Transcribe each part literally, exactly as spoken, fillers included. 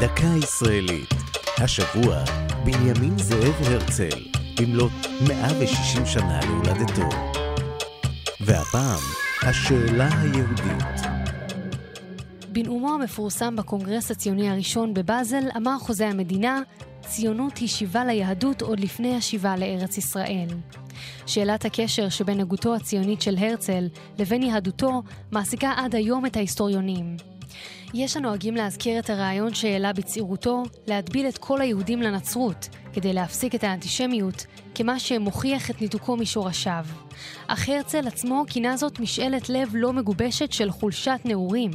דקה ישראלית. השבוע בנימין זאב הרצל במלאת מאה ושישים שנה להולדתו. והפעם השאלה היהודית. בנאומו המפורסם בקונגרס הציוני הראשון בבאזל אמר חוזה המדינה, ציונות היא שיבה ליהדות עוד לפני השיבה לארץ ישראל. שאלת הקשר שבין הגותו הציונית של הרצל לבין יהדותו מעסיקה עד היום את ההיסטוריונים. יש הנוהגים להזכיר את הרעיון שהעלה בצעירותו להדביל את כל היהודים לנצרות כדי להפסיק את האנטישמיות כמה שמוכיח את ניתוקו משורשיו. אך הרצל עצמו כינה זאת משאלת לב לא מגובשת של חולשת נעורים.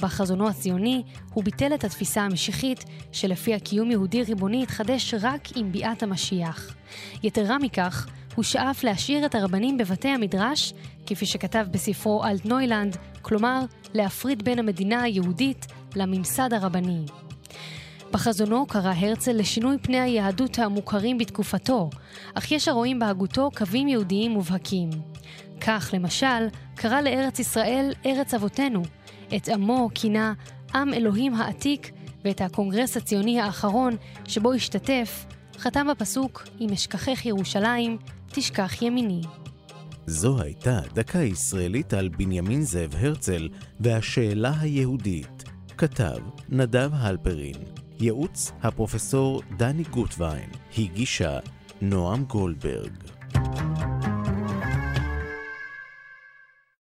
בחזונו הציוני הוא ביטל את התפיסה המשיחית שלפי הקיום יהודי ריבוני התחדש רק עם ביאת המשיח. יתרה מכך, הוא שאף להשאיר את הרבנים בבתי המדרש, כפי שכתב בספרו אלטנוילנד, כלומר להפריד בין המדינה היהודית לממסד הרבני. בחזונו קרא הרצל לשינוי פני היהדות המוכרים בתקופתו, אך יש הרואים בהגותו קווים יהודיים מובהקים. כך למשל קרא לארץ ישראל ארץ אבותינו, את עמו כינה עם אלוהים העתיק, ואת הקונגרס הציוני האחרון שבו השתתף חתם בפסוק "אם אשכחך ירושלים תשכח ימיני". זו הייתה דקה ישראלית על בנימין זאב הרצל והשאלה היהודית. כתב נדב הלפרין, ייעוץ הפרופסור דני גוטווין, הגישה נועם גולדברג.